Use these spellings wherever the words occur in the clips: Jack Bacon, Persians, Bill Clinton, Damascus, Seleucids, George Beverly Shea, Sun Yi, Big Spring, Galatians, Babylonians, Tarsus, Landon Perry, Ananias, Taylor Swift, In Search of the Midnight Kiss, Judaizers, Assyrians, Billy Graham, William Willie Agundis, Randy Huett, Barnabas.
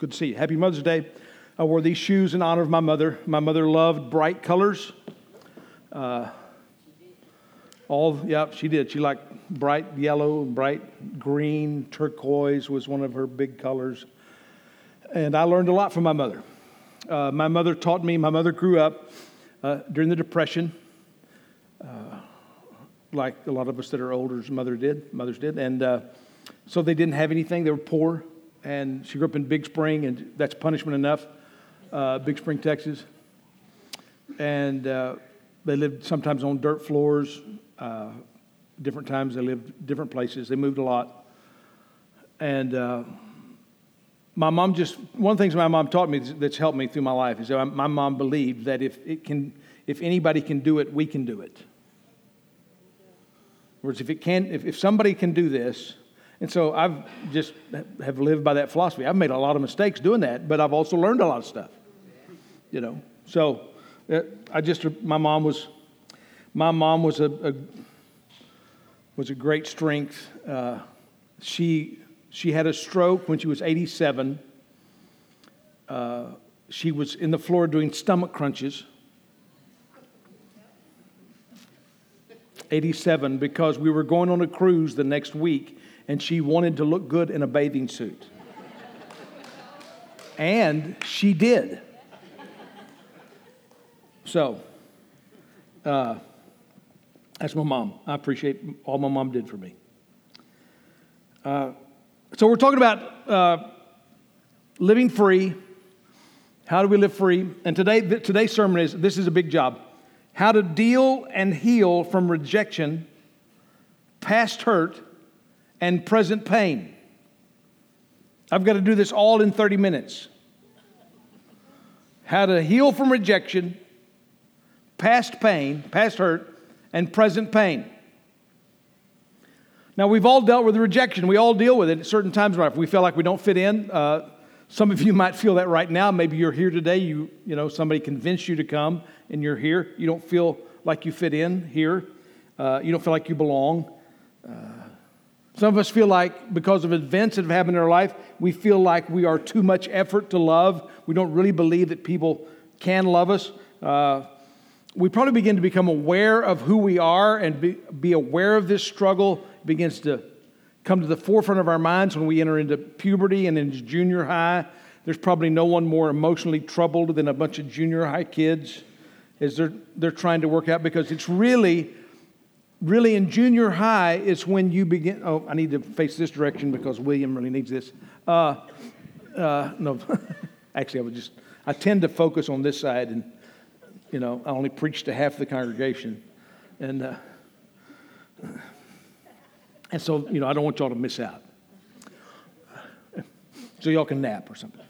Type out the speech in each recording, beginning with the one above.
Good to see you. Happy Mother's Day. I wore these shoes in honor of my mother. My mother loved bright colors. She did. She liked bright yellow, bright green, turquoise was one of her big colors. And I learned a lot from my mother. My mother taught me. My mother grew up during the Depression, like a lot of us that are older, mothers did. And so they didn't have anything. They were poor. And she grew up in Big Spring, and that's punishment enough, Big Spring, Texas. And they lived sometimes on dirt floors. Different times they lived different places. They moved a lot. And my mom one of the things my mom taught me that's helped me through my life is that my mom believed that if anybody can do it, we can do it. In other words, if somebody can do this. And so I've just have lived by that philosophy. I've made a lot of mistakes doing that, but I've also learned a lot of stuff, you know. So my mom was a great strength. She had a stroke when she was 87. She was in the floor doing stomach crunches. 87, because we were going on a cruise the next week, and she wanted to look good in a bathing suit. And she did. So, that's my mom. I appreciate all my mom did for me. So we're talking about living free. How do we live free? And today's sermon is, this is a big job, how to deal and heal from rejection, past hurt, and present pain. I've got to do this all in 30 minutes. How to heal from rejection, past pain, past hurt, and present pain. Now, we've all dealt with rejection. We all deal with it at certain times in life. We feel like we don't fit in. Some of you might feel that right now. Maybe you're here today. You know, somebody convinced you to come, and you're here. You don't feel like you fit in here. You don't feel like you belong. Some of us feel like, because of events that have happened in our life, we feel like we are too much effort to love. We don't really believe that people can love us. We probably begin to become aware of who we are, and be aware of this struggle. It begins to come to the forefront of our minds when we enter into puberty and into junior high. There's probably no one more emotionally troubled than a bunch of junior high kids as they're trying to work out, because it's really... Really, in junior high is when you begin... Oh, I need to face this direction because William really needs this. No, actually, I tend to focus on this side, and, you know, I only preach to half the congregation. And so, you know, I don't want y'all to miss out. So y'all can nap or something.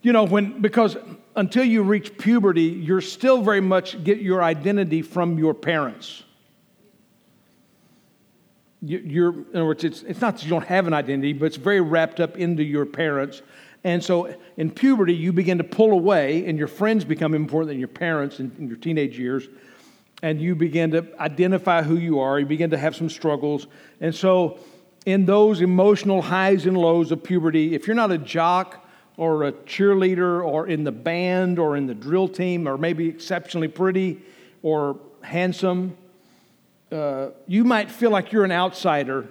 You know, because until you reach puberty, you're still very much get your identity from your parents. In other words, it's not that you don't have an identity, but it's very wrapped up into your parents. And so in puberty, you begin to pull away, and your friends become important than your parents in your teenage years. And you begin to identify who you are. You begin to have some struggles. And so in those emotional highs and lows of puberty, if you're not a jock, or a cheerleader, or in the band, or in the drill team, or maybe exceptionally pretty, or handsome, you might feel like you're an outsider,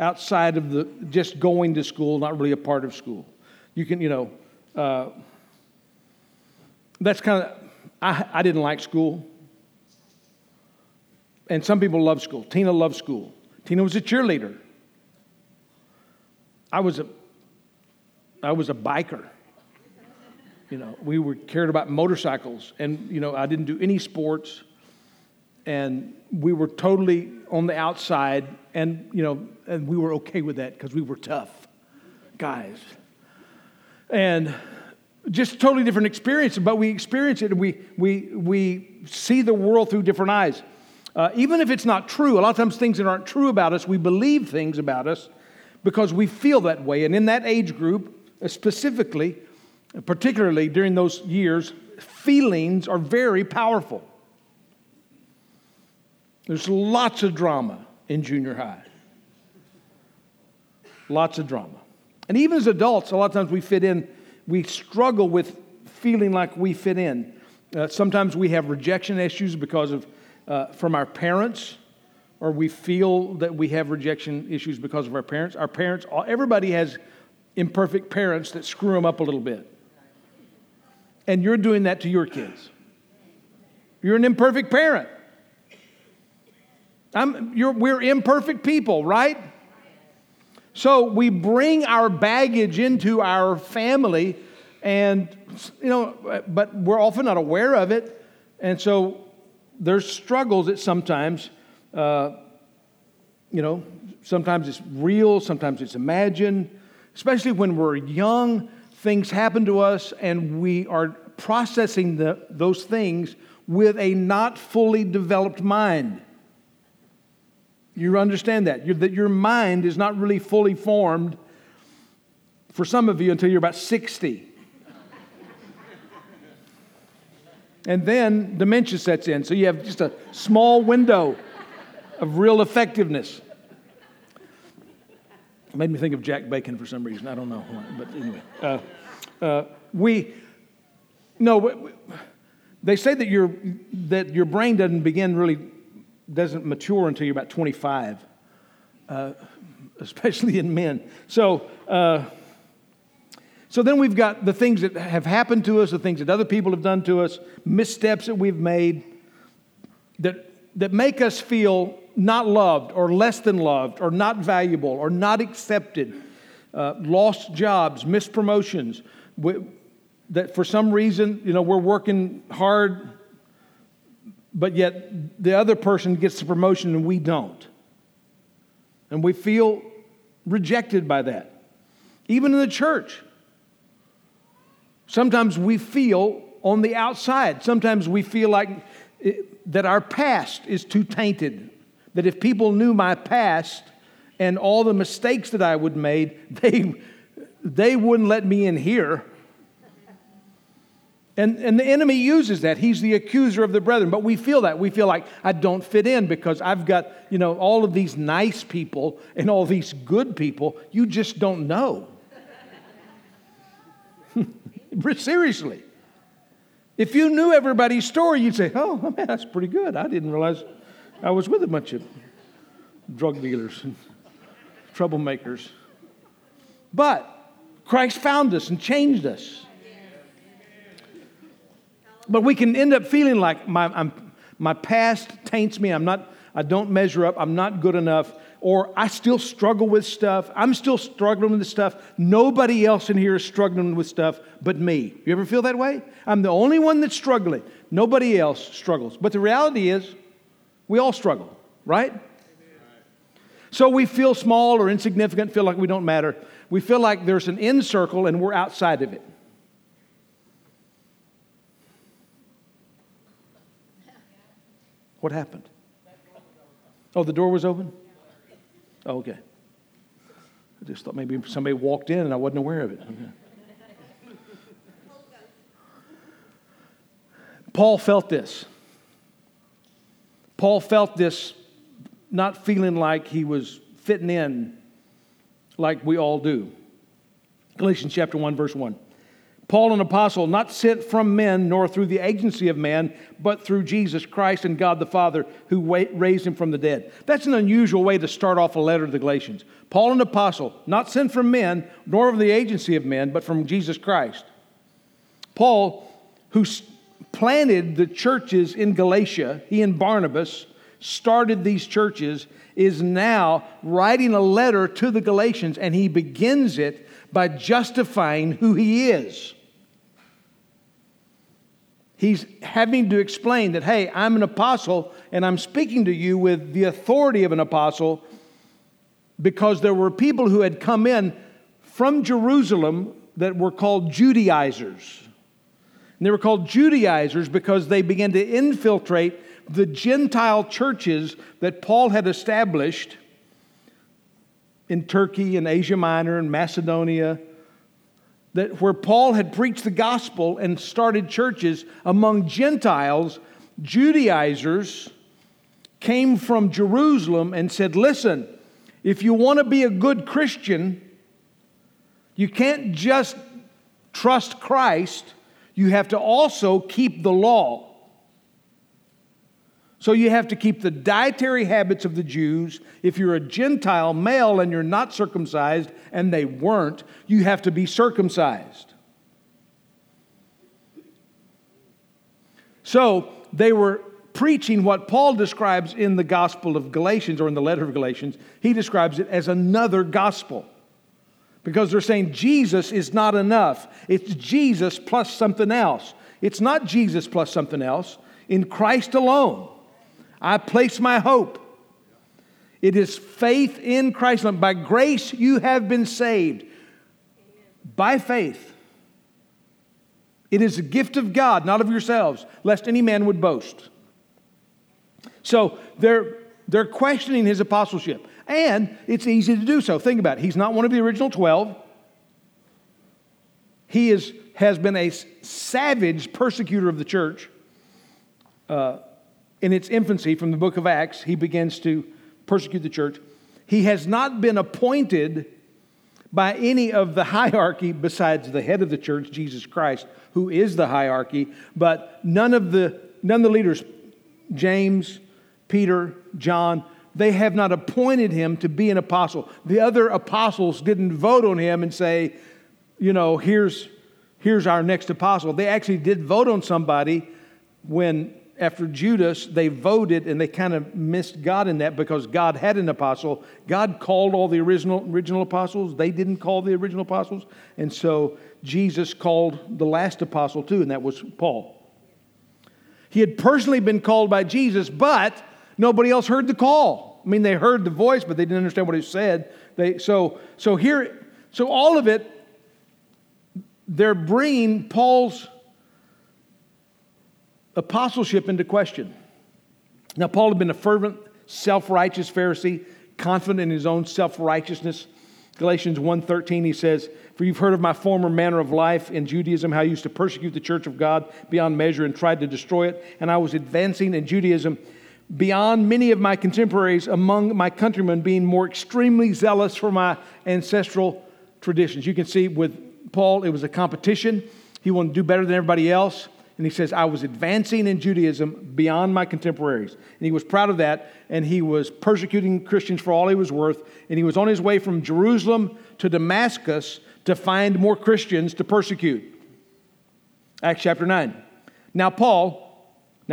outside of the just going to school, not really a part of school. You can, you know, that's kind of... I didn't like school, and some people love school. Tina loved school. Tina was a cheerleader. I was a biker, you know, cared about motorcycles, and, you know, I didn't do any sports, and we were totally on the outside, and, you know, and we were okay with that because we were tough guys, and just totally different experience, but we experience it, and we see the world through different eyes. Even if it's not true, a lot of times things that aren't true about us, we believe things about us because we feel that way, and in that age group, particularly during those years, feelings are very powerful. There's lots of drama in junior high. Lots of drama. And even as adults, a lot of times we fit in, we struggle with feeling like we fit in. Sometimes we have rejection issues because of from our parents, or we feel that we have rejection issues because of our parents. Our parents, everybody has imperfect parents that screw them up a little bit. And you're doing that to your kids. You're an imperfect parent. We're imperfect people, right? So we bring our baggage into our family, and but we're often not aware of it, and so there's struggles that sometimes, sometimes it's real, sometimes it's imagined. Especially when we're young, things happen to us, and we are processing those things with a not fully developed mind. You understand that your mind is not really fully formed for some of you until you're about 60. And then dementia sets in, so you have just a small window of real effectiveness. It made me think of Jack Bacon for some reason. I don't know why, but anyway. They say that your brain doesn't mature until you're about 25, especially in men. So then we've got the things that have happened to us, the things that other people have done to us, missteps that we've made that make us feel not loved or less than loved or not valuable or not accepted, lost jobs, missed promotions, that for some reason, we're working hard, but yet the other person gets the promotion and we don't. And we feel rejected by that. Even in the church, sometimes we feel on the outside. Sometimes we feel like that our past is too tainted, that if people knew my past and all the mistakes that I would made, they wouldn't let me in here. And the enemy uses that. He's the accuser of the brethren. But we feel that. We feel like I don't fit in because I've got, all of these nice people and all these good people. You just don't know. Seriously. If you knew everybody's story, you'd say, oh, man, that's pretty good. I didn't realize I was with a bunch of drug dealers and troublemakers. But Christ found us and changed us. But we can end up feeling like my past taints me. I don't measure up. I'm not good enough. Or I still struggle with stuff. I'm still struggling with stuff. Nobody else in here is struggling with stuff but me. You ever feel that way? I'm the only one that's struggling. Nobody else struggles. But the reality is, we all struggle, right? So we feel small or insignificant, feel like we don't matter. We feel like there's an in circle and we're outside of it. What happened? Oh, the door was open? Oh, okay. I just thought maybe somebody walked in and I wasn't aware of it. Okay. Paul felt this. Paul felt this not feeling like he was fitting in like we all do. Galatians chapter 1, verse 1. Paul, an apostle, not sent from men nor through the agency of man, but through Jesus Christ and God the Father, who raised him from the dead. That's an unusual way to start off a letter to the Galatians. Paul, an apostle, not sent from men nor of the agency of men, but from Jesus Christ. Paul, who planted the churches in Galatia, he and Barnabas started these churches, is now writing a letter to the Galatians, and he begins it by justifying who he is. He's having to explain that, hey, I'm an apostle, and I'm speaking to you with the authority of an apostle, because there were people who had come in from Jerusalem that were called Judaizers. And they were called Judaizers because they began to infiltrate the Gentile churches that Paul had established in Turkey and Asia Minor and Macedonia, where Paul had preached the gospel and started churches among Gentiles. Judaizers came from Jerusalem and said, listen, If you want to be a good Christian, you can't just trust Christ. You have to also keep the law. So you have to keep the dietary habits of the Jews. If you're a Gentile male and you're not circumcised, and they weren't, you have to be circumcised. So they were preaching what Paul describes in the Gospel of Galatians, or in the letter of Galatians. He describes it as another gospel, because they're saying Jesus is not enough. It's Jesus plus something else. It's not Jesus plus something else. In Christ alone, I place my hope. It is faith in Christ alone. By grace you have been saved. By faith. It is a gift of God, not of yourselves, lest any man would boast. So they're questioning his apostleship. And it's easy to do so. Think about it. He's not one of the original 12. He has been a savage persecutor of the church. In its infancy, from the book of Acts, he begins to persecute the church. He has not been appointed by any of the hierarchy besides the head of the church, Jesus Christ, who is the hierarchy, but none of the leaders, James, Peter, John, they have not appointed him to be an apostle. The other apostles didn't vote on him and say, you know, here's our next apostle. They actually did vote on somebody when, after Judas, they voted and they kind of missed God in that, because God had an apostle. God called all the original apostles. They didn't call the original apostles. And so Jesus called the last apostle too, and that was Paul. He had personally been called by Jesus, but nobody else heard the call. I mean, they heard the voice, but they didn't understand what he said. So all of it, they're bringing Paul's apostleship into question. Now, Paul had been a fervent, self-righteous Pharisee, confident in his own self-righteousness. Galatians 1:13, he says, "For you've heard of my former manner of life in Judaism, how I used to persecute the church of God beyond measure and tried to destroy it. And I was advancing in Judaism beyond many of my contemporaries among my countrymen, being more extremely zealous for my ancestral traditions." You can see with Paul, it was a competition. He wanted to do better than everybody else. And he says, I was advancing in Judaism beyond my contemporaries. And he was proud of that, and he was persecuting Christians for all he was worth. And he was on his way from Jerusalem to Damascus to find more Christians to persecute. Acts chapter 9. Now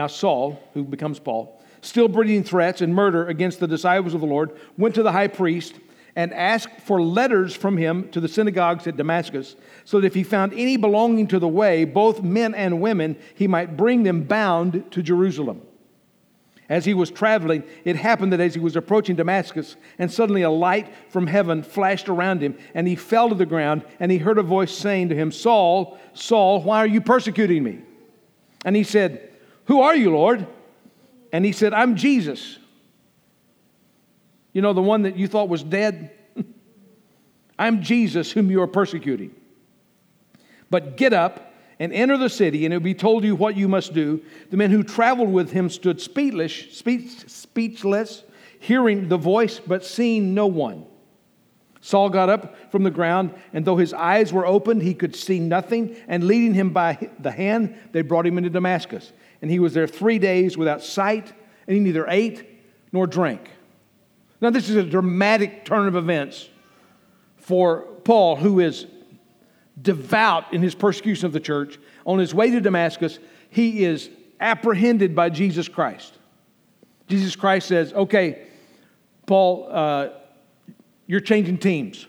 Saul, who becomes Paul, still breathing threats and murder against the disciples of the Lord, went to the high priest and asked for letters from him to the synagogues at Damascus, so that if he found any belonging to the way, both men and women, he might bring them bound to Jerusalem. As he was traveling, it happened that as he was approaching Damascus, and suddenly a light from heaven flashed around him, and he fell to the ground, and he heard a voice saying to him, "Saul, Saul, why are you persecuting me?" And he said, "Who are you, Lord?" And he said, "I'm Jesus. You know, the one that you thought was dead? I'm Jesus whom you are persecuting. But get up and enter the city, and it will be told you what you must do." The men who traveled with him stood speechless, hearing the voice but seeing no one. Saul got up from the ground, and though his eyes were opened, he could see nothing. And leading him by the hand, they brought him into Damascus. And he was there 3 days without sight, and he neither ate nor drank. Now, this is a dramatic turn of events for Paul, who is devout in his persecution of the church. On his way to Damascus, he is apprehended by Jesus Christ. Jesus Christ says, "Okay, Paul, you're changing teams."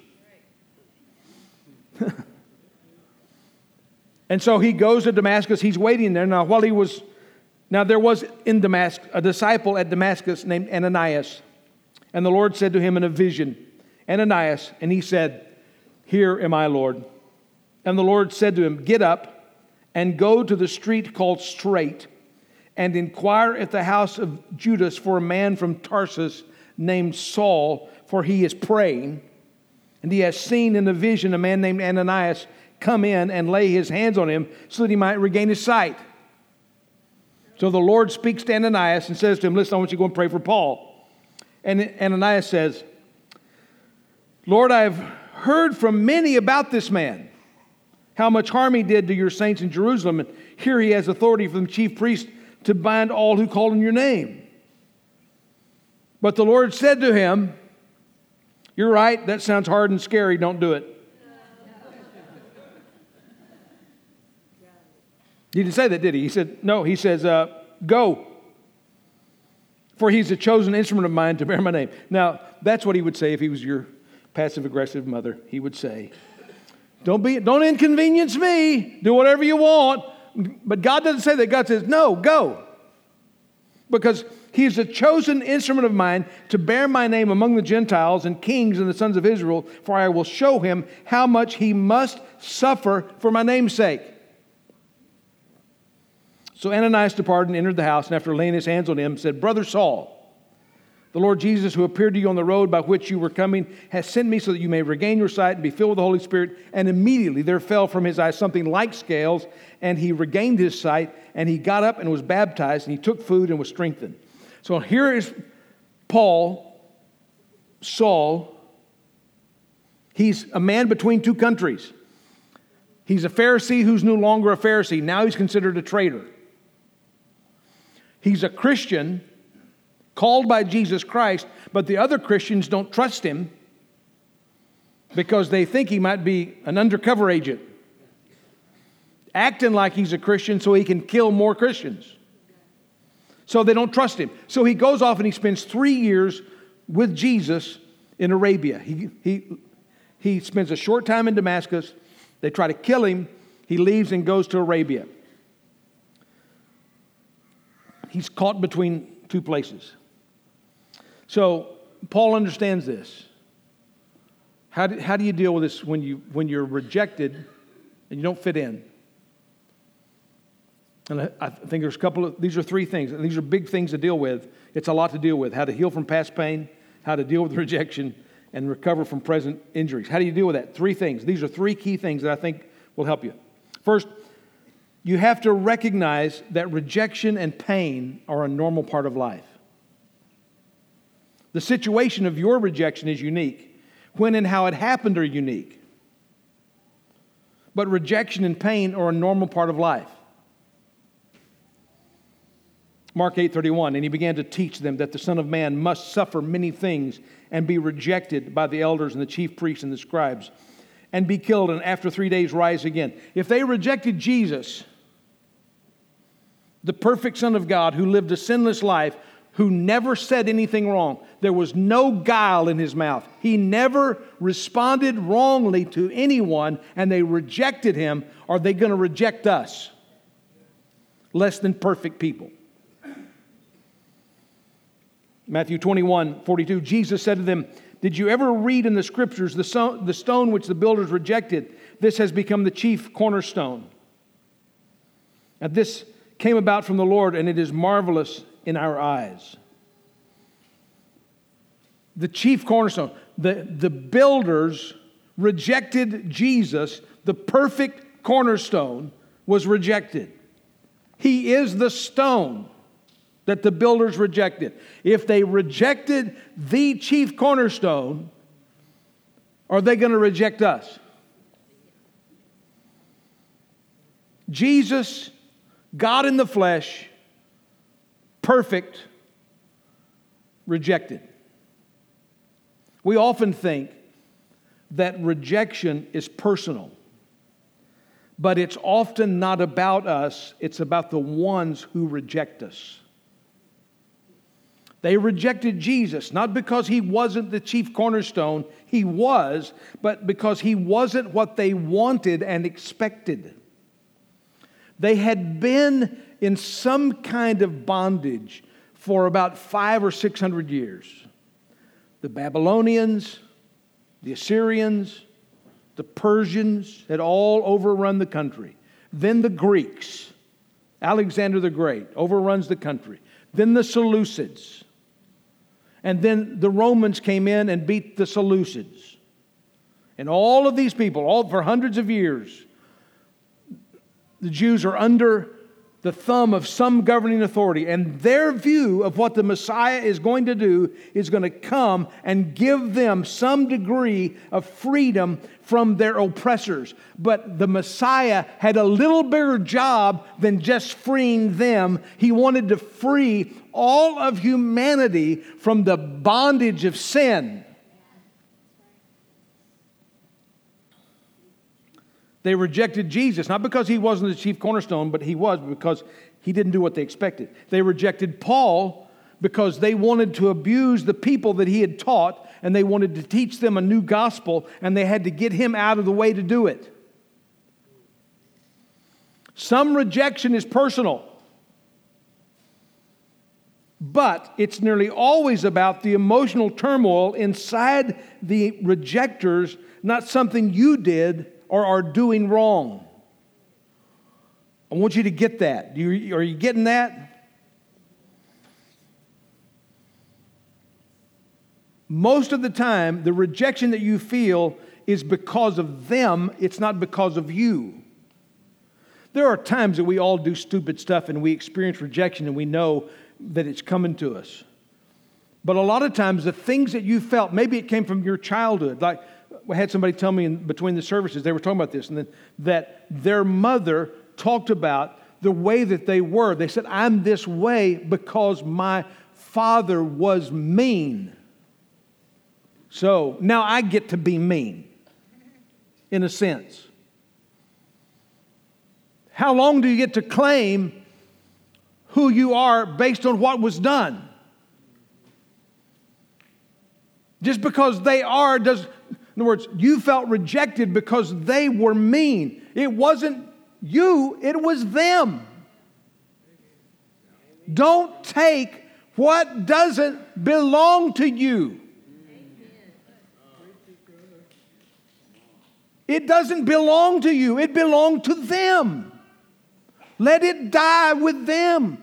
And so he goes to Damascus. He's waiting there. Now, there was in Damascus a disciple at Damascus named Ananias. And the Lord said to him in a vision, "Ananias," and he said, "Here am I, Lord." And the Lord said to him, "Get up and go to the street called Straight and inquire at the house of Judas for a man from Tarsus named Saul, for he is praying. And he has seen in a vision a man named Ananias come in and lay his hands on him so that he might regain his sight." So the Lord speaks to Ananias and says to him, "Listen, I want you to go and pray for Paul." And Ananias says, Lord, I've heard from many about this man, how much harm he did to your saints in Jerusalem. And here he has authority from the chief priest to bind all who call on your name. But the Lord said to him, you're right, that sounds hard and scary, don't do it. He didn't say that, did he? He said, no, he says, go. For he's a chosen instrument of mine to bear my name. Now, that's what he would say if he was your passive-aggressive mother. He would say, don't inconvenience me. Do whatever you want. But God doesn't say that. God says, no, go. Because he's a chosen instrument of mine to bear my name among the Gentiles and kings and the sons of Israel, for I will show him how much he must suffer for my name's sake. So Ananias departed and entered the house, and after laying his hands on him, said, Brother Saul, the Lord Jesus, who appeared to you on the road by which you were coming, has sent me so that you may regain your sight and be filled with the Holy Spirit. And immediately there fell from his eyes something like scales, and he regained his sight, and he got up and was baptized, and he took food and was strengthened. So here is Paul, Saul. He's a man between two countries. He's a Pharisee who's no longer a Pharisee. Now he's considered a traitor. He's a Christian called by Jesus Christ, but the other Christians don't trust him because they think he might be an undercover agent, acting like he's a Christian so he can kill more Christians. So they don't trust him. So he goes off and he spends 3 years with Jesus in Arabia. He spends a short time in Damascus. They try to kill him. He leaves and goes to Arabia. He's caught between two places. So Paul understands this. How do you deal with this when you're rejected and you don't fit in? And I think there's a couple of, these are three things. And these are big things to deal with. It's a lot to deal with. How to heal from past pain, how to deal with rejection, and recover from present injuries. How do you deal with that? Three things. These are three key things that I think will help you. First, you have to recognize that rejection and pain are a normal part of life. The situation of your rejection is unique. When and how it happened are unique. But rejection and pain are a normal part of life. Mark 8:31, and he began to teach them that the Son of Man must suffer many things and be rejected by the elders and the chief priests and the scribes and be killed and after 3 days rise again. If they rejected Jesus, the perfect Son of God who lived a sinless life, who never said anything wrong. There was no guile in his mouth. He never responded wrongly to anyone, and they rejected him. Are they going to reject us? Less than perfect people. Matthew 21:42, Jesus said to them, did you ever read in the scriptures, the stone which the builders rejected, this has become the chief cornerstone. Now this came about from the Lord, and it is marvelous in our eyes. The chief cornerstone. The builders rejected Jesus. The perfect cornerstone was rejected. He is the stone that the builders rejected. If they rejected the chief cornerstone, are they going to reject us? Jesus, God in the flesh, perfect, rejected. We often think that rejection is personal, but it's often not about us, it's about the ones who reject us. They rejected Jesus, not because he wasn't the chief cornerstone, he was, but because he wasn't what they wanted and expected. They had been in some kind of bondage for about 500 or 600 years. The Babylonians, the Assyrians, the Persians had all overrun the country. Then the Greeks, Alexander the Great, overruns the country. Then the Seleucids. And then the Romans came in and beat the Seleucids. And all of these people, all for hundreds of years, the Jews are under the thumb of some governing authority, and their view of what the Messiah is going to do is going to come and give them some degree of freedom from their oppressors. But the Messiah had a little bigger job than just freeing them. He wanted to free all of humanity from the bondage of sin. They rejected Jesus, not because he wasn't the chief cornerstone, but he was, because he didn't do what they expected. They rejected Paul because they wanted to abuse the people that he had taught, and they wanted to teach them a new gospel, and they had to get him out of the way to do it. Some rejection is personal, but it's nearly always about the emotional turmoil inside the rejectors, not something you did or are doing wrong. I want you to get that. Are you getting that? Most of the time, the rejection that you feel is because of them. It's not because of you. There are times that we all do stupid stuff and we experience rejection and we know that it's coming to us. But a lot of times, the things that you felt, maybe it came from your childhood, like, I had somebody tell me in between the services, they were talking about this, and then that their mother talked about the way that they were. They said, I'm this way because my father was mean. So now I get to be mean, in a sense. How long do you get to claim who you are based on what was done? Just because they are does. In other words, you felt rejected because they were mean. It wasn't you, it was them. Don't take what doesn't belong to you. It doesn't belong to you. It belonged to them. Let it die with them.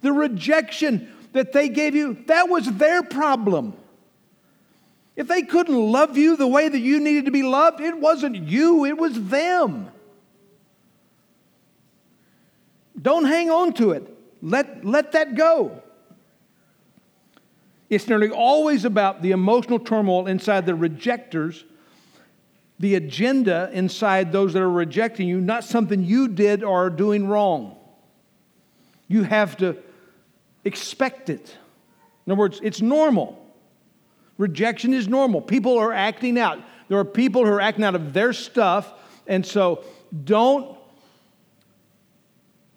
The rejection that they gave you, that was their problem. If they couldn't love you the way that you needed to be loved, it wasn't you, it was them. Don't hang on to it. Let that go. It's nearly always about the emotional turmoil inside the rejectors, the agenda inside those that are rejecting you, not something you did or are doing wrong. You have to expect it. In other words, it's normal. Rejection is normal. People are acting out. There are people who are acting out of their stuff, and so don't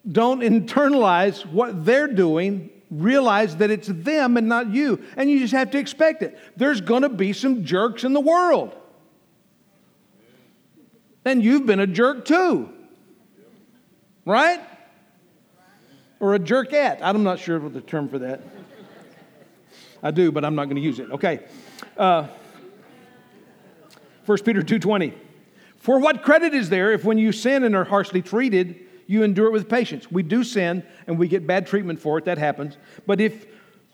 internalize what they're doing. Realize that it's them and not you, and you just have to expect it. There's going to be some jerks in the world, and you've been a jerk too, right? Or a jerkette. I'm not sure what the term for that. I do, but I'm not going to use it. Okay. 1 Peter 2:20. For what credit is there if when you sin and are harshly treated, you endure it with patience? We do sin and we get bad treatment for it. That happens. But if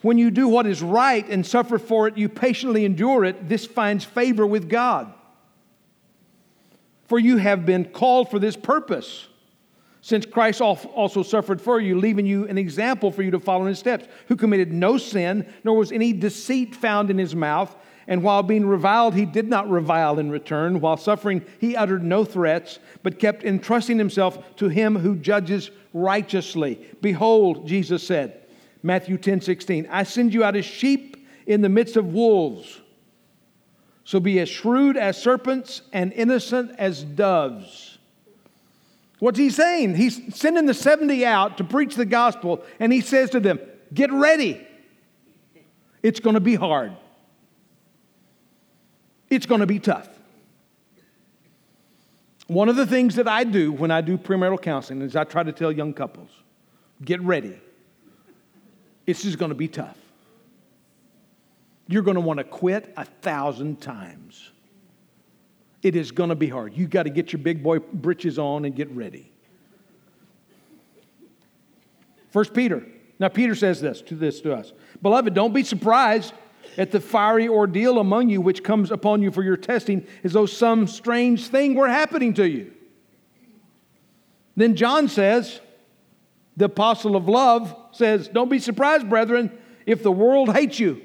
when you do what is right and suffer for it, you patiently endure it, this finds favor with God. For you have been called for this purpose, since Christ also suffered for you, leaving you an example for you to follow in his steps, who committed no sin, nor was any deceit found in his mouth. And while being reviled, he did not revile in return. While suffering, he uttered no threats, but kept entrusting himself to him who judges righteously. Behold, Jesus said, Matthew 10:16, I send you out as sheep in the midst of wolves. So be as shrewd as serpents and innocent as doves. What's he saying? He's sending the 70 out to preach the gospel, and he says to them, get ready. It's going to be hard. It's going to be tough. One of the things that I do when I do premarital counseling is I try to tell young couples, get ready. This is going to be tough. You're going to want to quit 1,000 times. It is going to be hard. You've got to get your big boy britches on and get ready. 1 Peter. Now, Peter says this to us. Beloved, don't be surprised at the fiery ordeal among you which comes upon you for your testing, as though some strange thing were happening to you. Then John says, the apostle of love, says, don't be surprised, brethren, if the world hates you.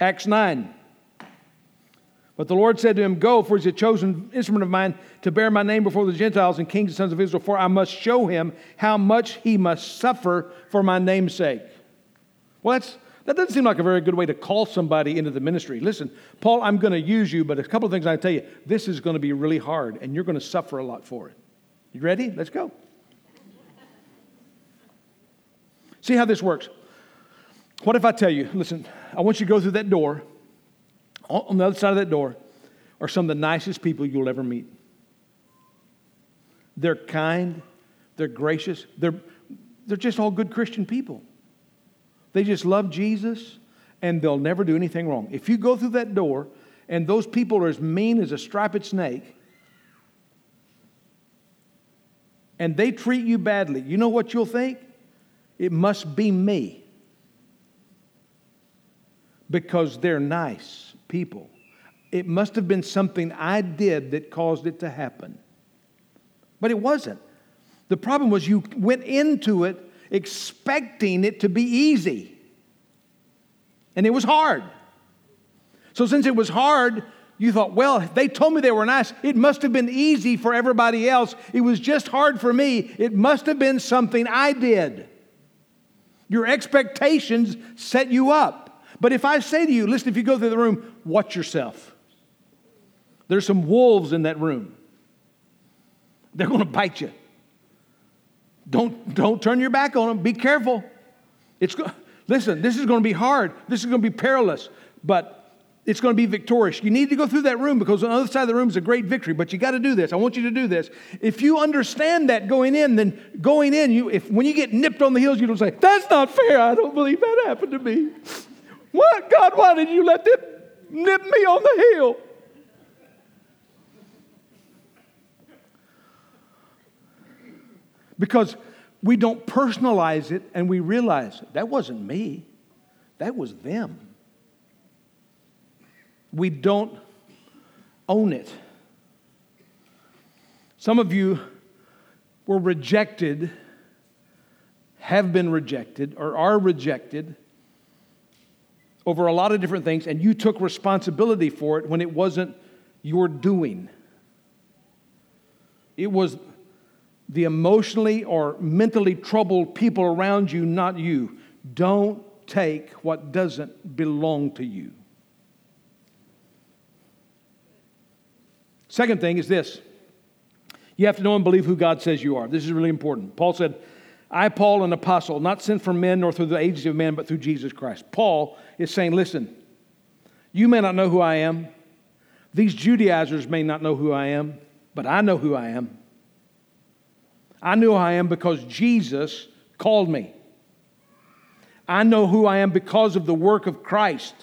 Acts 9. But the Lord said to him, go, for he's a chosen instrument of mine to bear my name before the Gentiles and kings and sons of Israel, for I must show him how much he must suffer for my name's sake. Well, that doesn't seem like a very good way to call somebody into the ministry. Listen, Paul, I'm going to use you, but a couple of things I tell you. This is going to be really hard, and you're going to suffer a lot for it. You ready? Let's go. See how this works. What if I tell you, listen, I want you to go through that door. On the other side of that door are some of the nicest people you'll ever meet. They're kind, they're gracious, they're just all good Christian people. They just love Jesus, and they'll never do anything wrong. If you go through that door, and those people are as mean as a striped snake, and they treat you badly, you know what you'll think? It must be me. Because they're nice people. It must have been something I did that caused it to happen. But it wasn't. The problem was you went into it expecting it to be easy. And it was hard. So since it was hard, you thought, well, if they told me they were nice, it must have been easy for everybody else. It was just hard for me. It must have been something I did. Your expectations set you up. But if I say to you, listen, if you go through the room, watch yourself. There's some wolves in that room. They're going to bite you. Don't turn your back on them. Be careful. Listen, this is going to be hard. This is going to be perilous, but it's going to be victorious. You need to go through that room because on the other side of the room is a great victory, but you got to do this. I want you to do this. If you understand that going in, then going in, when you get nipped on the heels, you don't say, that's not fair. I don't believe that happened to me. What? God, why did you let them nip me on the heel? Because we don't personalize it and we realize that wasn't me. That was them. We don't own it. Some of you were rejected, have been rejected, or are rejected over a lot of different things, and you took responsibility for it when it wasn't your doing. It was the emotionally or mentally troubled people around you, not you. Don't take what doesn't belong to you. Second thing is this. You have to know and believe who God says you are. This is really important. Paul said, I, Paul, an apostle, not sent from men nor through the agency of man, but through Jesus Christ. Paul is saying, listen, you may not know who I am. These Judaizers may not know who I am, but I know who I am. I knew who I am because Jesus called me. I know who I am because of the work of Christ.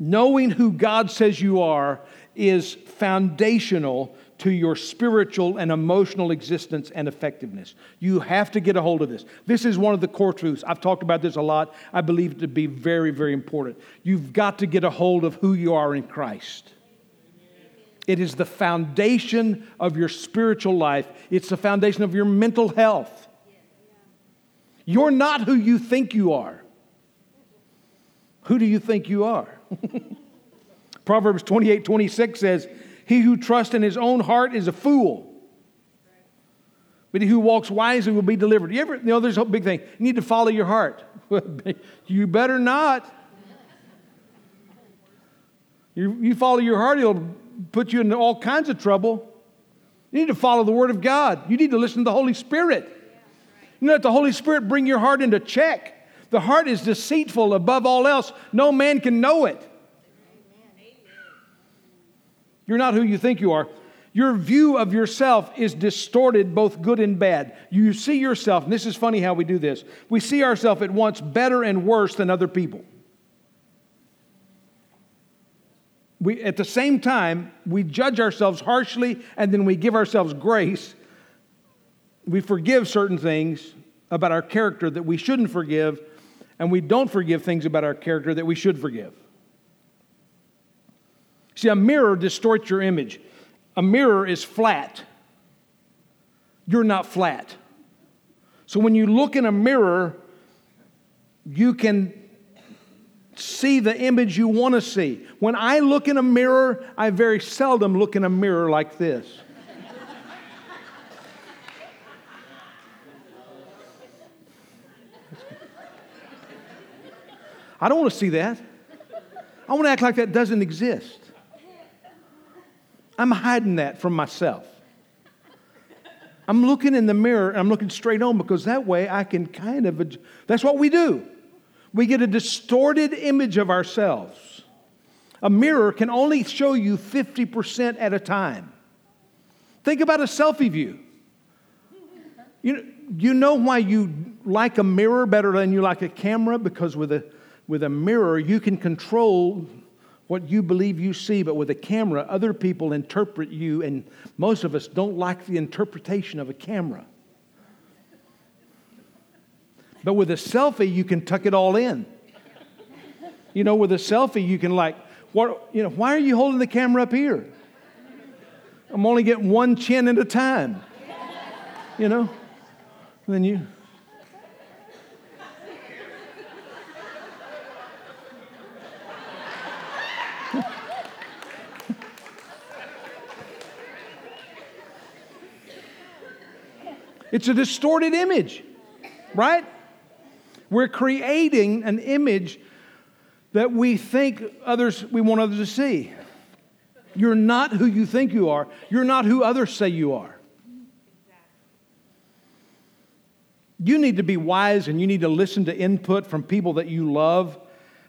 Knowing who God says you are is foundational to your spiritual and emotional existence and effectiveness. You have to get a hold of this. This is one of the core truths. I've talked about this a lot. I believe it to be very, very important. You've got to get a hold of who you are in Christ. It is the foundation of your spiritual life. It's the foundation of your mental health. You're not who you think you are. Who do you think you are? Proverbs 28:26 says, he who trusts in his own heart is a fool, but he who walks wisely will be delivered. There's a big thing. You need to follow your heart. You better not. You follow your heart, it'll put you into all kinds of trouble. You need to follow the Word of God. You need to listen to the Holy Spirit. You let the Holy Spirit bring your heart into check. The heart is deceitful above all else. No man can know it. You're not who you think you are. Your view of yourself is distorted, both good and bad. You see yourself, and this is funny how we do this. We see ourselves at once better and worse than other people. At the same time, we judge ourselves harshly, and then we give ourselves grace. We forgive certain things about our character that we shouldn't forgive, and we don't forgive things about our character that we should forgive. See, a mirror distorts your image. A mirror is flat. you're not flat. So when you look in a mirror, you can see the image you want to see. When I look in a mirror, I very seldom look in a mirror like this. I don't want to see that. I want to act like that doesn't exist. I'm hiding that from myself. I'm looking in the mirror and I'm looking straight on, because that way I can kind of, that's what we do. We get a distorted image of ourselves. A mirror can only show you 50% at a time. Think about a selfie view. You know why you like a mirror better than you like a camera? Because with a mirror, you can control what you believe you see, but with a camera, other people interpret you, and most of us don't like the interpretation of a camera. But with a selfie, you can tuck it all in. You know, with a selfie, you can like, what? You know, why are you holding the camera up here? I'm only getting one chin at a time. You know? And then you... It's a distorted image, right? We're creating an image that we think others, we want others to see. You're not who you think you are. You're not who others say you are. You need to be wise, and you need to listen to input from people that you love,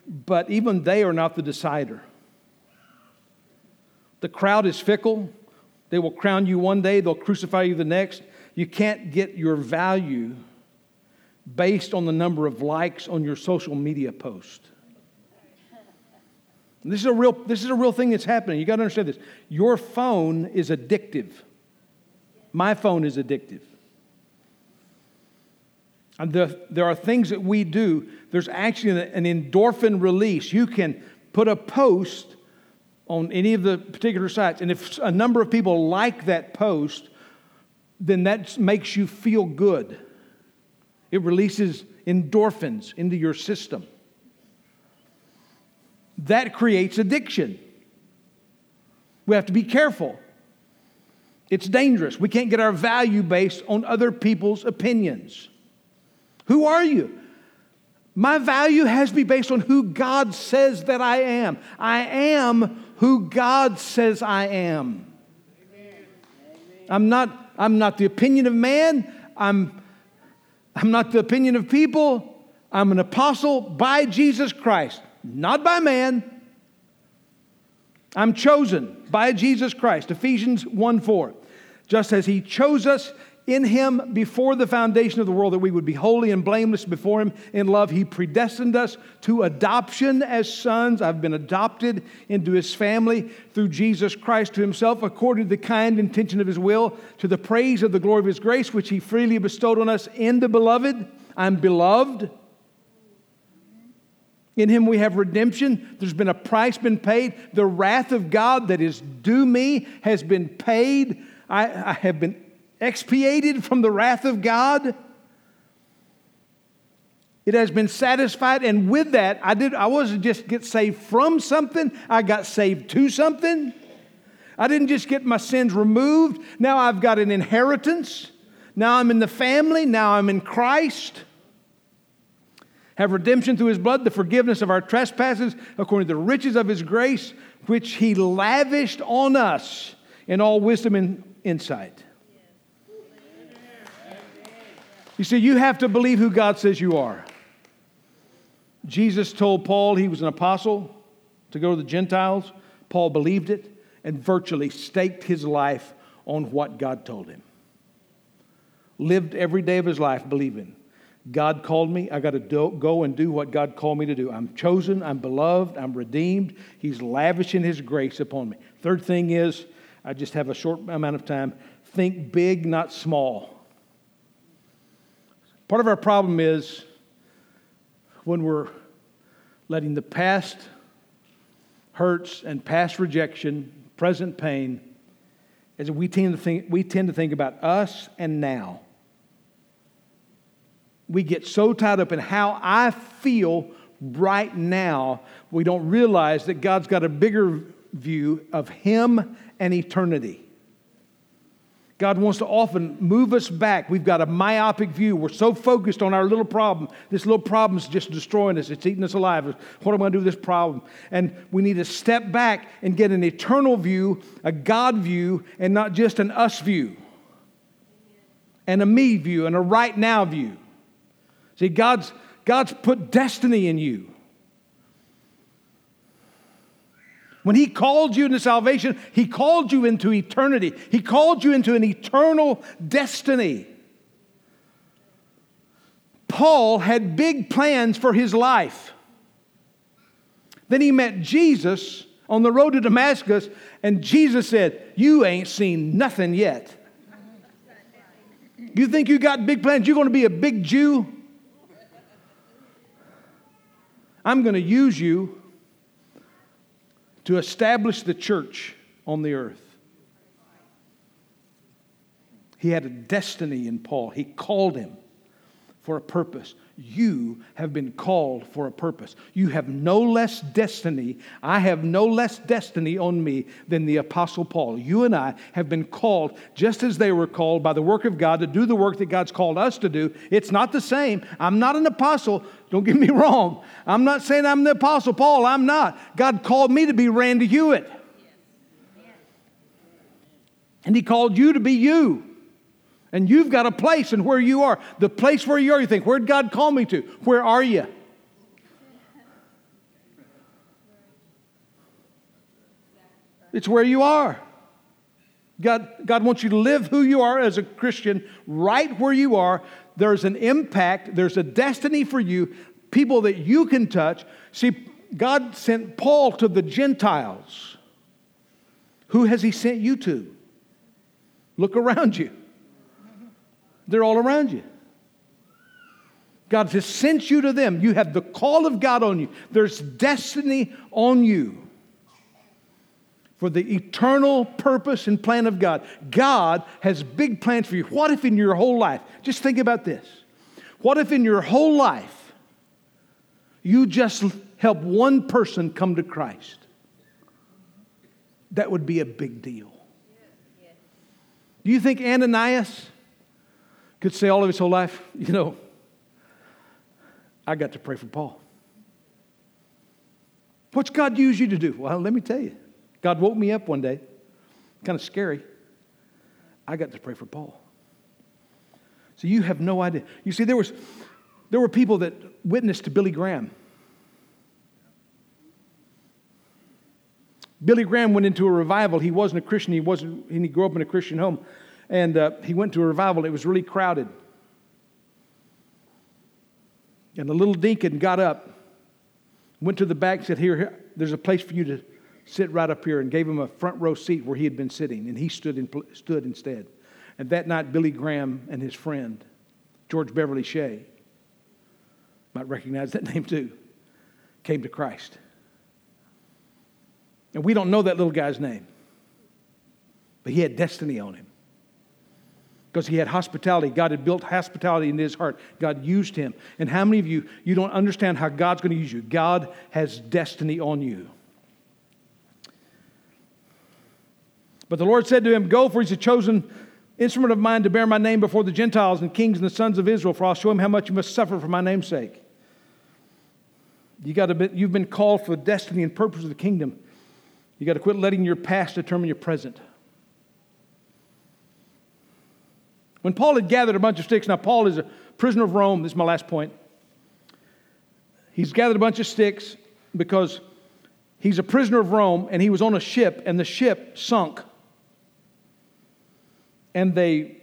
but even they are not the decider. The crowd is fickle. They will crown you one day. They'll crucify you the next. You can't get your value based on the number of likes on your social media post. And this is a real thing that's happening. You got to understand this. Your phone is addictive. My phone is addictive. And there are things that we do. There's actually an endorphin release. You can put a post on any of the particular sites, and if a number of people like that post, then that makes you feel good. It releases endorphins into your system. That creates addiction. We have to be careful. It's dangerous. We can't get our value based on other people's opinions. Who are you? My value has to be based on who God says that I am. I am who God says I am. I'm not the opinion of man. I'm not the opinion of people. I'm an apostle by Jesus Christ, not by man. I'm chosen by Jesus Christ. Ephesians 1:4. Just as he chose us in him before the foundation of the world, that we would be holy and blameless before him in love, he predestined us to adoption as sons. I've been adopted into his family through Jesus Christ to himself, according to the kind intention of his will, to the praise of the glory of his grace, which he freely bestowed on us in the beloved. I'm beloved. In him we have redemption. There's been a price been paid. The wrath of God that is due me has been paid. I have been expiated from the wrath of God. It has been satisfied, and with that, I wasn't just get saved from something, I got saved to something. I didn't just get my sins removed. Now I've got an inheritance. Now I'm in the family. Now I'm in Christ. Have redemption through his blood, the forgiveness of our trespasses, according to the riches of his grace, which he lavished on us in all wisdom and insight. You see, you have to believe who God says you are. Jesus told Paul he was an apostle to go to the Gentiles. Paul believed it and virtually staked his life on what God told him. Lived every day of his life believing, God called me. I got to go and do what God called me to do. I'm chosen. I'm beloved. I'm redeemed. He's lavishing his grace upon me. Third thing is, I just have a short amount of time. Think big, not small. Part of our problem is when we're letting the past hurts and past rejection, present pain, is we tend to think about us and now. We get so tied up in how I feel right now, we don't realize that God's got a bigger view of Him and eternity. God wants to often move us back. We've got a myopic view. We're so focused on our little problem. This little problem is just destroying us. It's eating us alive. What am I going to do with this problem? And we need to step back and get an eternal view, a God view, and not just an us view, and a me view, and a right now view. See, God's put destiny in you. When He called you into salvation, He called you into eternity. He called you into an eternal destiny. Paul had big plans for his life. Then he met Jesus on the road to Damascus, and Jesus said, "You ain't seen nothing yet. You think you got big plans? You're going to be a big Jew? I'm going to use you to establish the church on the earth." He had a destiny in Paul. He called him for a purpose. You have been called for a purpose. You have no less destiny. I have no less destiny on me than the Apostle Paul. You and I have been called just as they were called by the work of God to do the work that God's called us to do. It's not the same. I'm not an apostle. Don't get me wrong. I'm not saying I'm the Apostle Paul. I'm not. God called me to be Randy Huett. And He called you to be you. And you've got a place in where you are. The place where you are, you think, where'd God call me to? Where are you? It's where you are. God wants you to live who you are as a Christian right where you are. There's an impact. There's a destiny for you. People that you can touch. See, God sent Paul to the Gentiles. Who has He sent you to? Look around you. They're all around you. God has sent you to them. You have the call of God on you. There's destiny on you for the eternal purpose and plan of God. God has big plans for you. What if in your whole life, just think about this. What if in your whole life you just help one person come to Christ? That would be a big deal. Do you think Ananias could say all of his whole life, you know, I got to pray for Paul? What's God use you to do? Well, let me tell you. God woke me up one day, kind of scary. I got to pray for Paul. So you have no idea. You see, there were people that witnessed to Billy Graham. Billy Graham went into a revival. He wasn't a Christian. He grew up in a Christian home. And he went to a revival. It was really crowded. And a little deacon got up, went to the back, said, here, there's a place for you to sit right up here, and gave him a front row seat where he had been sitting. And he stood instead. And that night, Billy Graham and his friend, George Beverly Shea, might recognize that name too, came to Christ. And we don't know that little guy's name, but he had destiny on him. Because he had hospitality. God had built hospitality into his heart. God used him. And how many of you don't understand how God's going to use you? God has destiny on you. But the Lord said to him, "Go, for he's a chosen instrument of mine to bear my name before the Gentiles and kings and the sons of Israel, for I'll show him how much you must suffer for my name's sake." You've been called for the destiny and purpose of the kingdom. You've got to quit letting your past determine your present. When Paul had gathered a bunch of sticks, now Paul is a prisoner of Rome. This is my last point. He's gathered a bunch of sticks because he's a prisoner of Rome, and he was on a ship, and the ship sunk. And they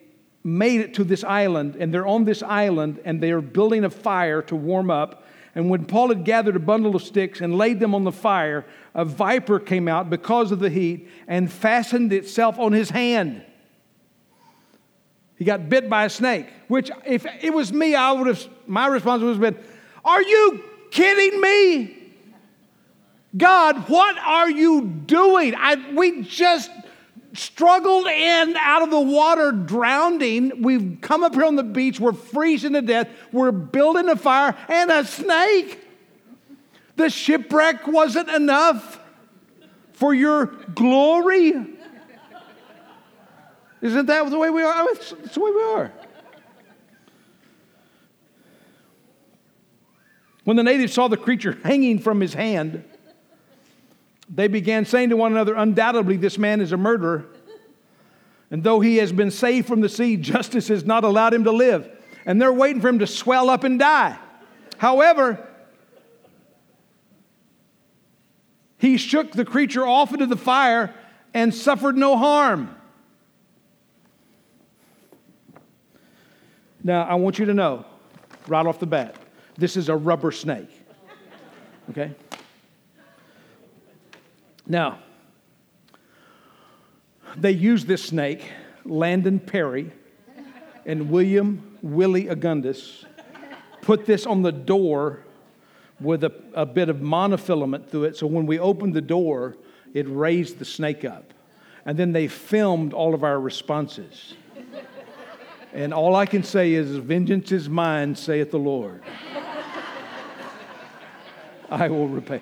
made it to this island, and they're on this island, and they are building a fire to warm up. And when Paul had gathered a bundle of sticks and laid them on the fire, a viper came out because of the heat and fastened itself on his hand. He got bit by a snake, which if it was me, my response would have been, "Are you kidding me? God, what are you doing? We just struggled in out of the water, drowning. We've come up here on the beach. We're freezing to death. We're building a fire and a snake. The shipwreck wasn't enough for your glory. Isn't that the way we are? It's the way we are. When the natives saw the creature hanging from his hand, they began saying to one another, "Undoubtedly, this man is a murderer. And though he has been saved from the sea, justice has not allowed him to live." And they're waiting for him to swell up and die. However, he shook the creature off into the fire and suffered no harm. Now, I want you to know, right off the bat, this is a rubber snake. Okay? Now, they used this snake, Landon Perry and William Willie Agundis, put this on the door with a bit of monofilament through it, so when we opened the door, it raised the snake up. And then they filmed all of our responses. And all I can say is, "Vengeance is mine, saith the Lord. I will repay."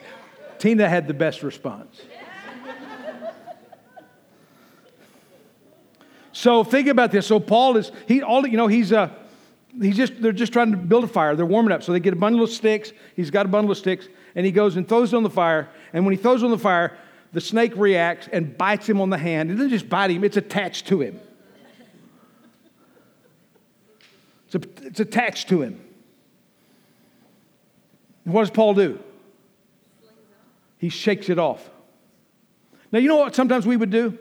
Tina had the best response. So think about this. So Paul is, they're just trying to build a fire. They're warming up. So they get a bundle of sticks. He's got a bundle of sticks, and he goes and throws it on the fire. And when he throws it on the fire, the snake reacts and bites him on the hand. It doesn't just bite him. It's attached to him. It's attached to him. And what does Paul do? He shakes it off. Now, you know what sometimes we would do?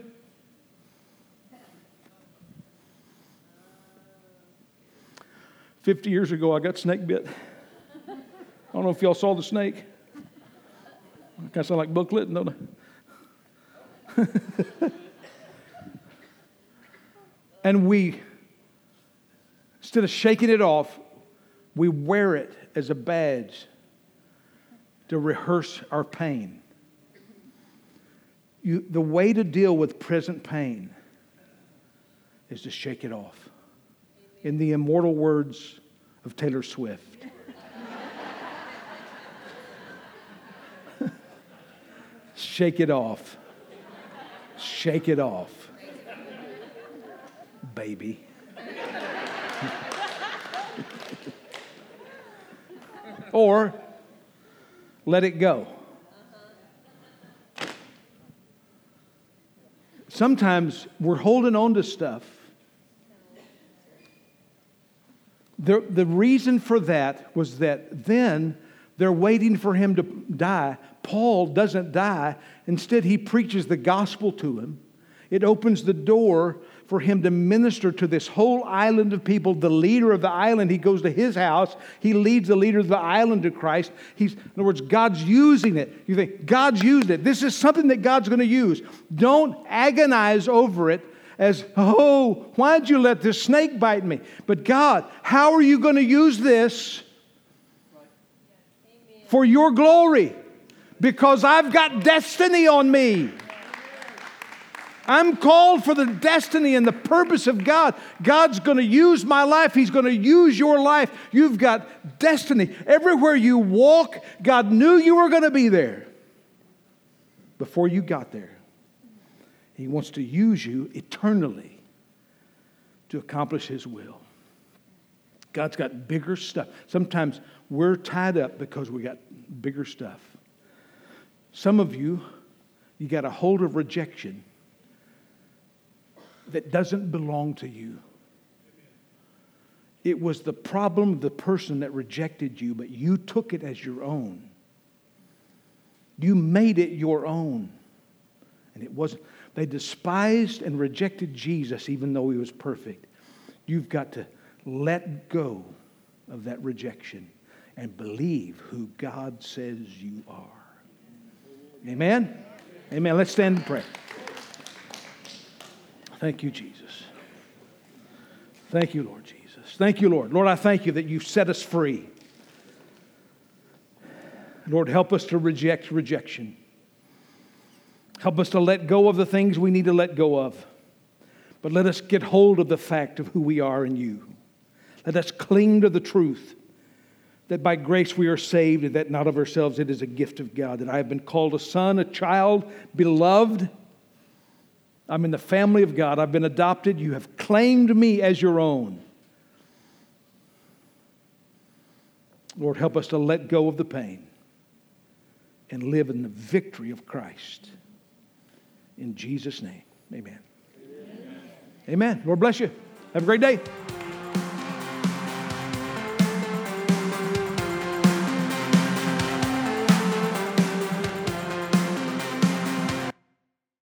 "50 years ago, I got snake bit. I don't know if y'all saw the snake." I kind of sound like Bill Clinton, don't I? And we, instead of shaking it off, we wear it as a badge to rehearse our pain. The way to deal with present pain is to shake it off. In the immortal words of Taylor Swift. Shake it off. Shake it off. Baby. Or let it go. Sometimes we're holding on to stuff. The reason for that was that then they're waiting for him to die. Paul doesn't die. Instead, he preaches the gospel to him. It opens the door for him to minister to this whole island of people. The leader of the island, he goes to his house. He leads the leader of the island to Christ. In other words, God's using it. You think, God's used it. This is something that God's going to use. Don't agonize over it. As, "Oh, why'd you let this snake bite me?" But God, how are you going to use this for your glory? Because I've got destiny on me. I'm called for the destiny and the purpose of God. God's going to use my life. He's going to use your life. You've got destiny. Everywhere you walk, God knew you were going to be there before you got there. He wants to use you eternally to accomplish His will. God's got bigger stuff. Sometimes we're tied up because we got bigger stuff. Some of you got a hold of rejection that doesn't belong to you. It was the problem of the person that rejected you, but you took it as your own. You made it your own. And it wasn't. They despised and rejected Jesus even though He was perfect. You've got to let go of that rejection and believe who God says you are. Amen? Amen. Let's stand and pray. Thank you, Jesus. Thank you, Lord Jesus. Thank you, Lord. Lord, I thank You that You've set us free. Lord, help us to reject rejection. Help us to let go of the things we need to let go of. But let us get hold of the fact of who we are in you. Let us cling to the truth that by grace we are saved, and that not of ourselves, it is a gift of God, that I have been called a son, a child, beloved. I'm in the family of God. I've been adopted. You have claimed me as your own. Lord, help us to let go of the pain and live in the victory of Christ. In Jesus' name, amen. Amen. Lord bless you. Have a great day.